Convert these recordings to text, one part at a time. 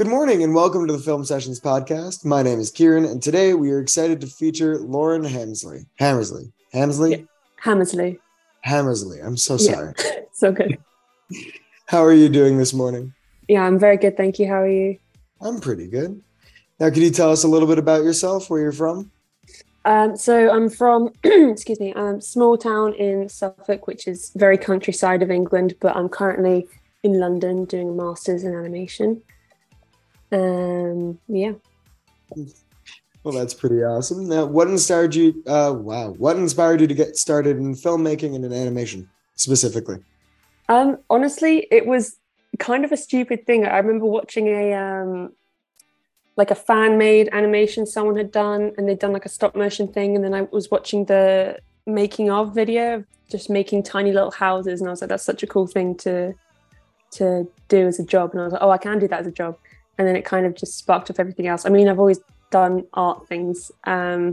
Good morning and welcome to the Film Sessions Podcast. My name is Kieran and today we are excited to feature Lauren Hammersley. Hammersley. I'm so sorry. Yeah. So good. How are you doing this morning? Yeah, I'm very good. Thank you. How are you? I'm pretty good. Now, could you tell us a little bit about yourself, where you're from? So I'm from, a small town in Suffolk, which is very countryside of England, but I'm currently in London doing a master's in animation. Well, that's pretty awesome. Now, what inspired you to get started in filmmaking and in animation specifically? Honestly, it was kind of a stupid thing. I remember watching a fan-made animation someone had done, and they'd done like a stop-motion thing, and then I was watching the making of video, just making tiny little houses, and I was like, that's such a cool thing to do as a job. And I was like, oh, I can do that as a job. And then it kind of just sparked off everything else. I mean, I've always done art things. So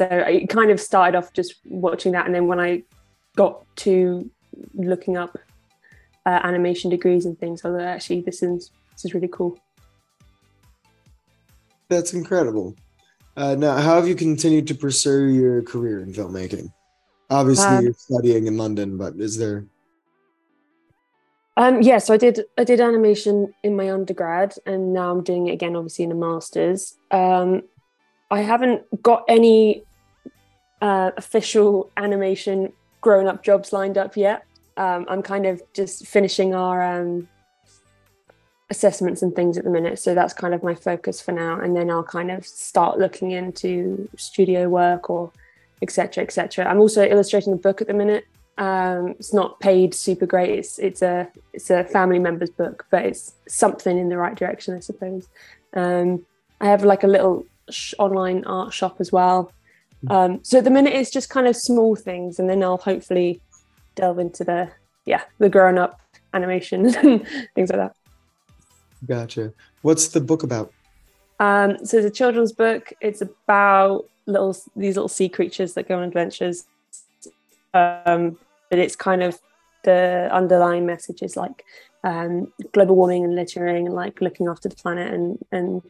I kind of started off just watching that. And then when I got to looking up animation degrees and things, I was like, actually, this is really cool. That's incredible. Now, how have you continued to pursue your career in filmmaking? Obviously, you're studying in London, but is there... So I did animation in my undergrad, and now I'm doing it again, obviously, in a master's. I haven't got any official animation grown-up jobs lined up yet. I'm kind of just finishing our assessments and things at the minute, so that's kind of my focus for now, and then I'll kind of start looking into studio work or etc. I'm also illustrating a book at the minute. It's not paid super great. It's a family member's book, but it's something in the right direction, I suppose. I have like a little online art shop as well. So at the minute it's just kind of small things, and then I'll hopefully delve into the grown up animation and things like that. Gotcha. What's the book about? So it's a children's book. It's about these little sea creatures that go on adventures. But it's kind of the underlying message is like global warming and littering and like looking after the planet and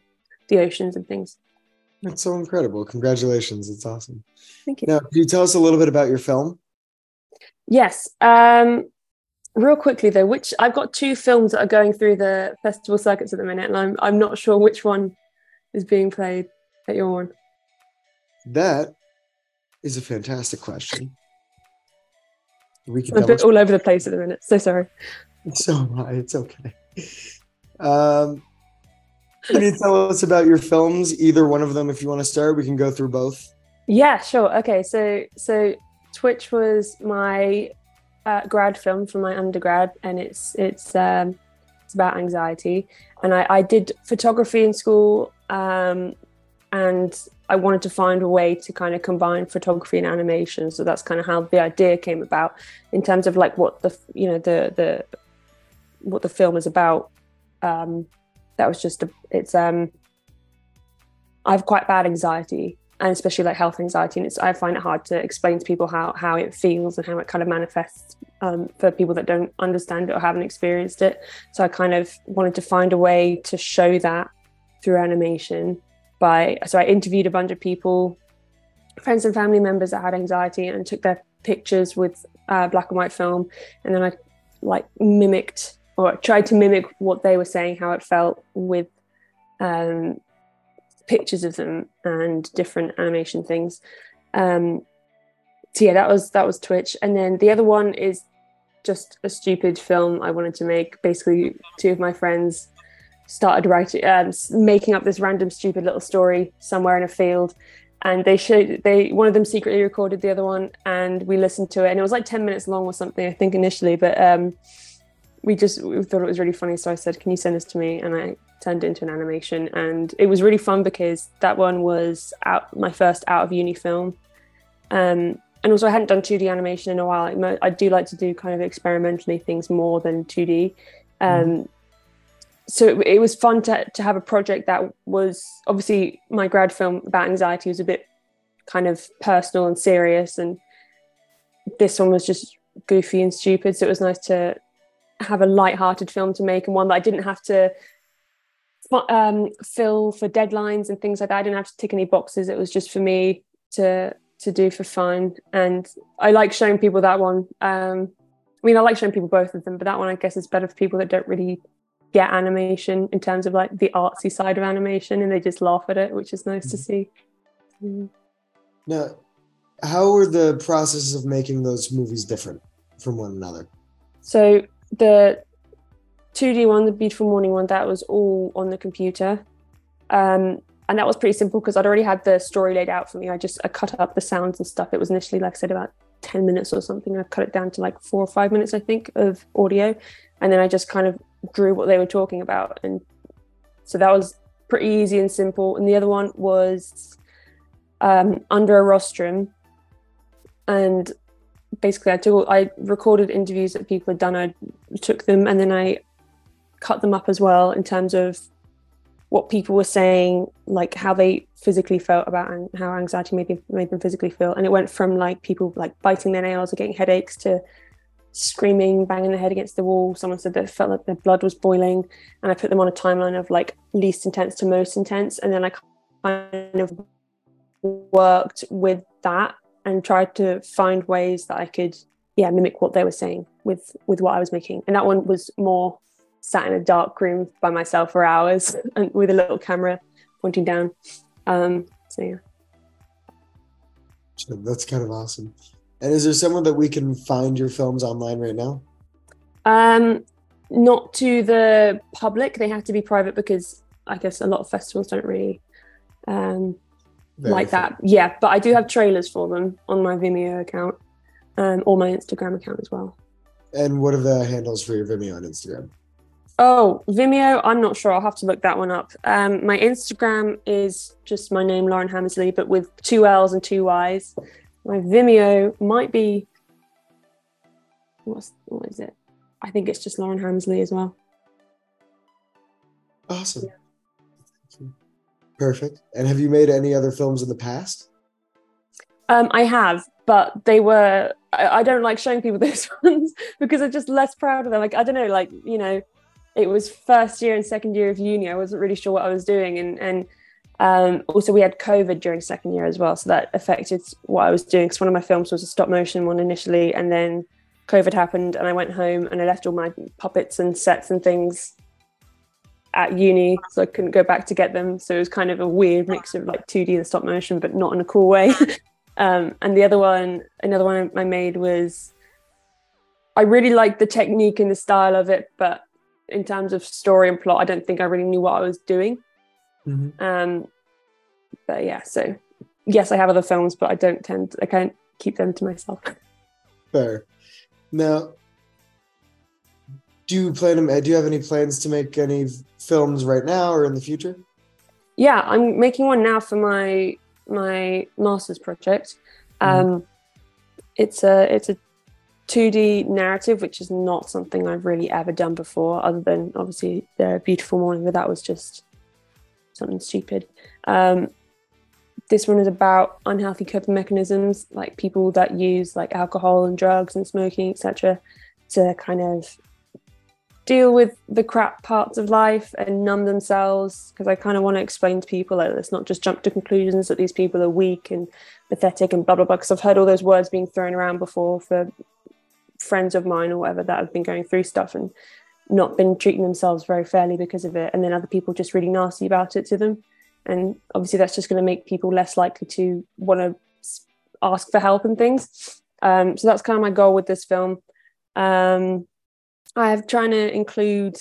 the oceans and things. That's so incredible. Congratulations. It's awesome. Thank you. Now, could you tell us a little bit about your film? Yes. Real quickly though, which I've got two films that are going through the festival circuits at the minute, and I'm not sure which one is being played at your one. That is a fantastic question. I'm a bit all over the place at the minute, so sorry. It's okay. Can you tell us about your films, either one of them? If you want to start, we can go through both. Yeah, sure. Okay, so Twitch was my grad film from my undergrad, and it's about anxiety. And I did photography in school, and I wanted to find a way to kind of combine photography and animation, so that's kind of how the idea came about in terms of like what the film is about. I have quite bad anxiety, and especially like health anxiety, and I find it hard to explain to people how it feels and how it kind of manifests for people that don't understand it or haven't experienced it. So I kind of wanted to find a way to show that through animation. So I interviewed a bunch of people, friends and family members that had anxiety, and took their pictures with black and white film, and then I like mimicked or tried to mimic what they were saying, how it felt, with pictures of them and different animation things. That was Twitch, and then the other one is just a stupid film I wanted to make. Basically, two of my friends started writing, making up this random stupid little story somewhere in a field, and one of them secretly recorded the other one, and we listened to it, and it was like 10 minutes long or something, I think, initially, but we thought it was really funny, so I said, can you send this to me, and I turned it into an animation, and it was really fun because that one was my first out of uni film, and also I hadn't done 2D animation in a while. I do like to do kind of experimentally things more than 2D. So it was fun to have a project that was, obviously my grad film about anxiety was a bit kind of personal and serious, and this one was just goofy and stupid. So it was nice to have a lighthearted film to make, and one that I didn't have to fill for deadlines and things like that. I didn't have to tick any boxes. It was just for me to do for fun. And I like showing people that one. I mean, I like showing people both of them, but that one I guess is better for people that don't really get animation in terms of like the artsy side of animation, and they just laugh at it, which is nice to see. Now, how were the processes of making those movies different from one another? So the 2D one, the Beautiful Morning one, that was all on the computer. And that was pretty simple because I'd already had the story laid out for me. I cut up the sounds and stuff. It was initially, like I said, about 10 minutes or something. I cut it down to like 4 or 5 minutes, I think, of audio. And then I just kind of drew what they were talking about. And so that was pretty easy and simple. And the other one was Under a Rostrum. And basically I recorded interviews that people had done. I took them and then I cut them up as well in terms of what people were saying, like how they physically felt about and how anxiety made them physically feel. And it went from like people like biting their nails or getting headaches to screaming, banging their head against the wall. Someone said that it felt like their blood was boiling. And I put them on a timeline of like least intense to most intense. And then I kind of worked with that and tried to find ways that I could mimic what they were saying with what I was making. And that one was more sat in a dark room by myself for hours and with a little camera pointing down. So that's kind of awesome. And is there somewhere that we can find your films online right now? Not to the public. They have to be private because I guess a lot of festivals don't really like that. Yeah, but I do have trailers for them on my Vimeo account or my Instagram account as well. And what are the handles for your Vimeo and Instagram? Oh, Vimeo, I'm not sure. I'll have to look that one up. My Instagram is just my name, Lauren Hammersley, but with 2 L's and 2 Y's. My Vimeo might be, what is it? I think it's just Lauren Hammersley as well. Awesome. Yeah. Perfect. And have you made any other films in the past? I have, but they were, I don't like showing people those ones because I'm just less proud of them. Like, I don't know, like, you know, it was first year and second year of uni. I wasn't really sure what I was doing. And also we had COVID during second year as well. So that affected what I was doing. Because one of my films was a stop motion one initially. And then COVID happened and I went home and I left all my puppets and sets and things at uni. So I couldn't go back to get them. So it was kind of a weird mix of like 2D and stop motion, but not in a cool way. And the other one, another one I made was, I really liked the technique and the style of it, but in terms of story and plot, I don't think I really knew what I was doing. But yeah, so yes, I have other films, but I can't keep them to myself. Fair. Now, do you have any plans to make any films right now or in the future? Yeah, I'm making one now for my master's project. It's a 2D narrative, which is not something I've really ever done before, other than obviously the Beautiful Morning, but that was just something stupid. This one is about unhealthy coping mechanisms, like people that use like alcohol and drugs and smoking, etc., to kind of deal with the crap parts of life and numb themselves, because I kind of want to explain to people like, let's not just jump to conclusions that these people are weak and pathetic and blah blah blah, because I've heard all those words being thrown around before for friends of mine or whatever that have been going through stuff and not been treating themselves very fairly because of it, and then other people just really nasty about it to them. And obviously that's just going to make people less likely to want to ask for help and things. So that's kind of my goal with this film. I am trying to include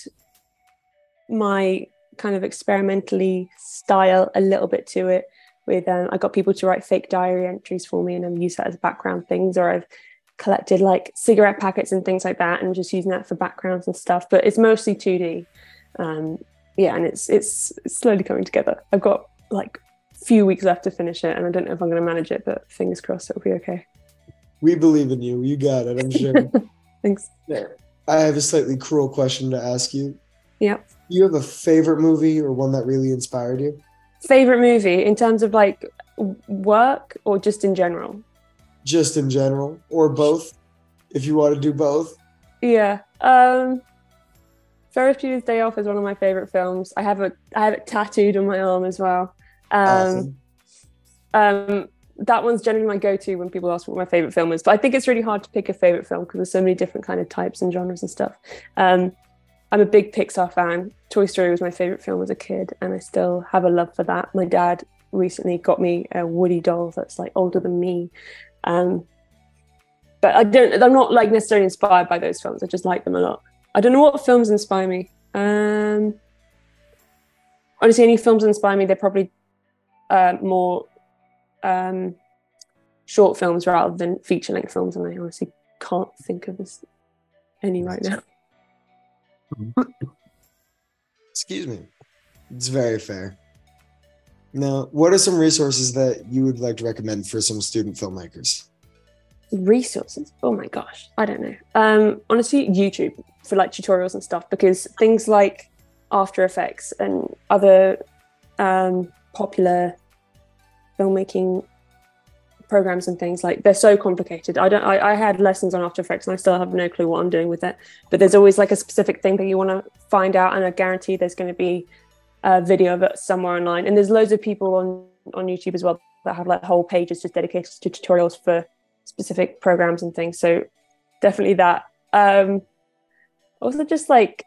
my kind of experimentally style a little bit to it with I got people to write fake diary entries for me and I've used that as background things, or I've collected like cigarette packets and things like that and just using that for backgrounds and stuff, but it's mostly 2D. And it's slowly coming together. I've got like a few weeks left to finish it and I don't know if I'm going to manage it, but fingers crossed it'll be okay. We believe in you. You got it, I'm sure. Thanks. There. I have a slightly cruel question to ask you. Yeah. Do you have a favorite movie or one that really inspired you? Favorite movie in terms of like work or just in general? Just in general, or both, if you want to do both. Yeah. Ferris Bueller's Day Off is one of my favourite films. I have it tattooed on my arm as well. Awesome. That one's generally my go-to when people ask what my favourite film is, but I think it's really hard to pick a favourite film because there's so many different kind of types and genres and stuff. I'm a big Pixar fan. Toy Story was my favourite film as a kid, and I still have a love for that. My dad recently got me a Woody doll that's like older than me. But I'm not like necessarily inspired by those films. I just like them a lot. I don't know what films inspire me. Honestly, any films that inspire me, they're probably more short films rather than feature-length films, and I honestly can't think of any right now. Excuse me. It's very fair. Now, what are some resources that you would like to recommend for some student filmmakers? Resources? Oh my gosh, I don't know. Honestly, YouTube for like tutorials and stuff, because things like After Effects and other popular filmmaking programs and things, like they're so complicated. I had lessons on After Effects and I still have no clue what I'm doing with it, but there's always like a specific thing that you want to find out, and I guarantee there's going to be a video of it somewhere online. And there's loads of people on YouTube as well that have like whole pages just dedicated to tutorials for specific programs and things, so definitely that. Also just like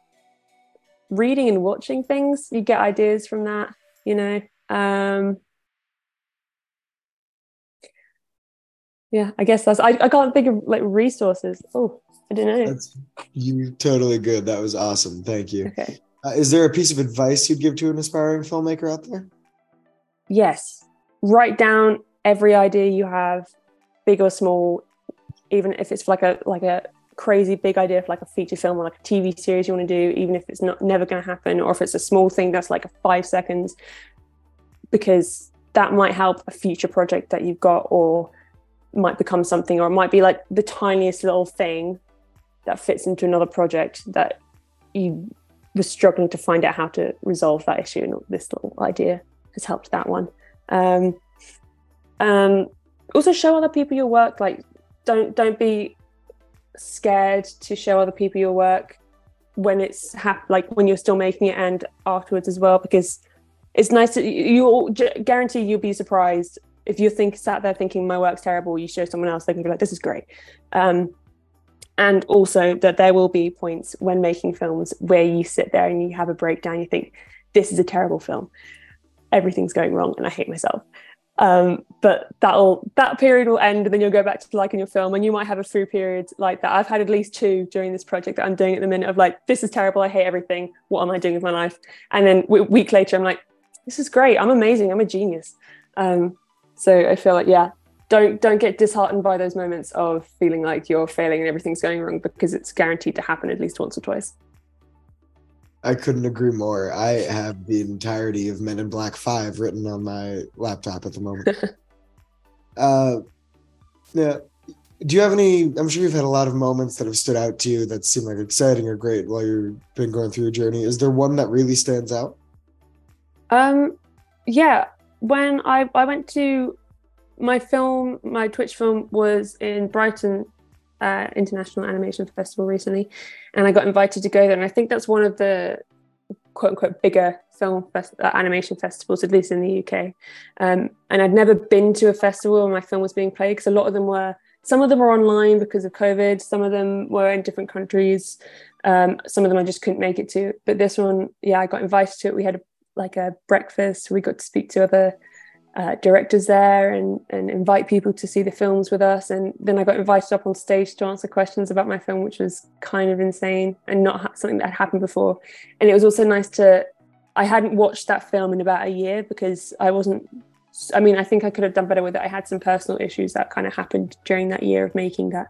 reading and watching things, you get ideas from that, you know. Yeah, I guess that's, I can't think of like resources. Oh, I don't know. You're totally good. That was awesome. Thank you. Okay. Is there a piece of advice you'd give to an aspiring filmmaker out there? Yes. Write down every idea you have, big or small, even if it's like a crazy big idea for like a feature film or like a TV series you want to do, even if it's not never going to happen, or if it's a small thing that's like 5 seconds, because that might help a future project that you've got, or might become something, or it might be like the tiniest little thing that fits into another project that you were struggling to find out how to resolve that issue, and this little idea has helped that one. Also show other people your work. Like don't be scared to show other people your work when it's when you're still making it and afterwards as well, because it's nice that you'll guarantee you'll be surprised. If you sat there thinking my work's terrible, you show someone else, they can be like, this is great. And also that there will be points when making films where you sit there and you have a breakdown, you think, this is a terrible film, everything's going wrong and I hate myself. But that period will end, and then you'll go back to liking your film, and you might have a through period like that. I've had at least 2 during this project that I'm doing at the minute of like, this is terrible, I hate everything, what am I doing with my life? And then a week later I'm like, this is great, I'm amazing, I'm a genius. So I feel like, yeah, don't get disheartened by those moments of feeling like you're failing and everything's going wrong, because it's guaranteed to happen at least once or twice. I couldn't agree more. I have the entirety of Men in Black 5 written on my laptop at the moment. Yeah. Do you have any, I'm sure you've had a lot of moments that have stood out to you that seem like exciting or great while you've been going through your journey. Is there one that really stands out? Yeah. When I went to my Twitch film was in Brighton International Animation Festival recently, and I got invited to go there, and I think that's one of the quote-unquote bigger film animation festivals, at least in the UK, and I'd never been to a festival where my film was being played, because a lot of them were, some of them were online because of COVID, some of them were in different countries, some of them I just couldn't make it to, but this one, yeah, I got invited to it. We had a breakfast, we got to speak to other directors there and invite people to see the films with us, and then I got invited up on stage to answer questions about my film, which was kind of insane and not something that had happened before. And it was also nice to, I hadn't watched that film in about a year, because I think I could have done better with it. I had some personal issues that kind of happened during that year of making that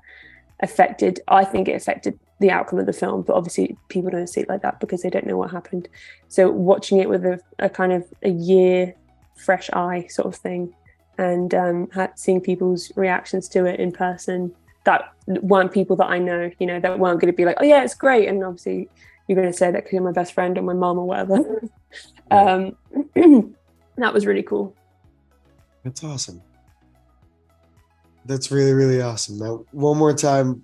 affected the outcome of the film, but obviously people don't see it like that because they don't know what happened. So watching it with a kind of a year fresh eye sort of thing, and seeing people's reactions to it in person that weren't people that I know, you know, that weren't going to be like, oh yeah, it's great, and obviously you're going to say that because you're my best friend or my mom or whatever. That was really cool. That's awesome. That's really, really awesome. Now, one more time,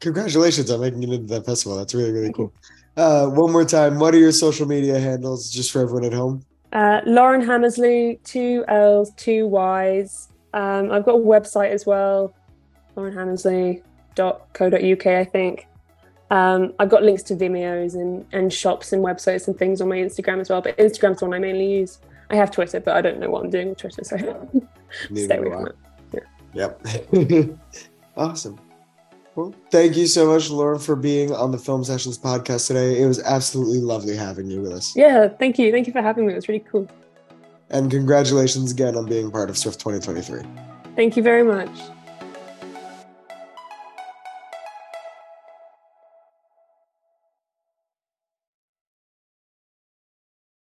Congratulations on making it into that festival. That's really, really cool. One more time, what are your social media handles just for everyone at home? Lauren Hammersley, 2 L's, 2 Y's. I've got a website as well, laurenhammersley.co.uk, I think. I've got links to Vimeos and shops and websites and things on my Instagram as well, but Instagram's the one I mainly use. I have Twitter, but I don't know what I'm doing with Twitter, so stay away from it. Yeah. Yep. Awesome. Well, thank you so much, Lauren, for being on the Film Sessions podcast today. It was absolutely lovely having you with us. Yeah, thank you. Thank you for having me. It was really cool. And congratulations again on being part of Swift 2023. Thank you very much.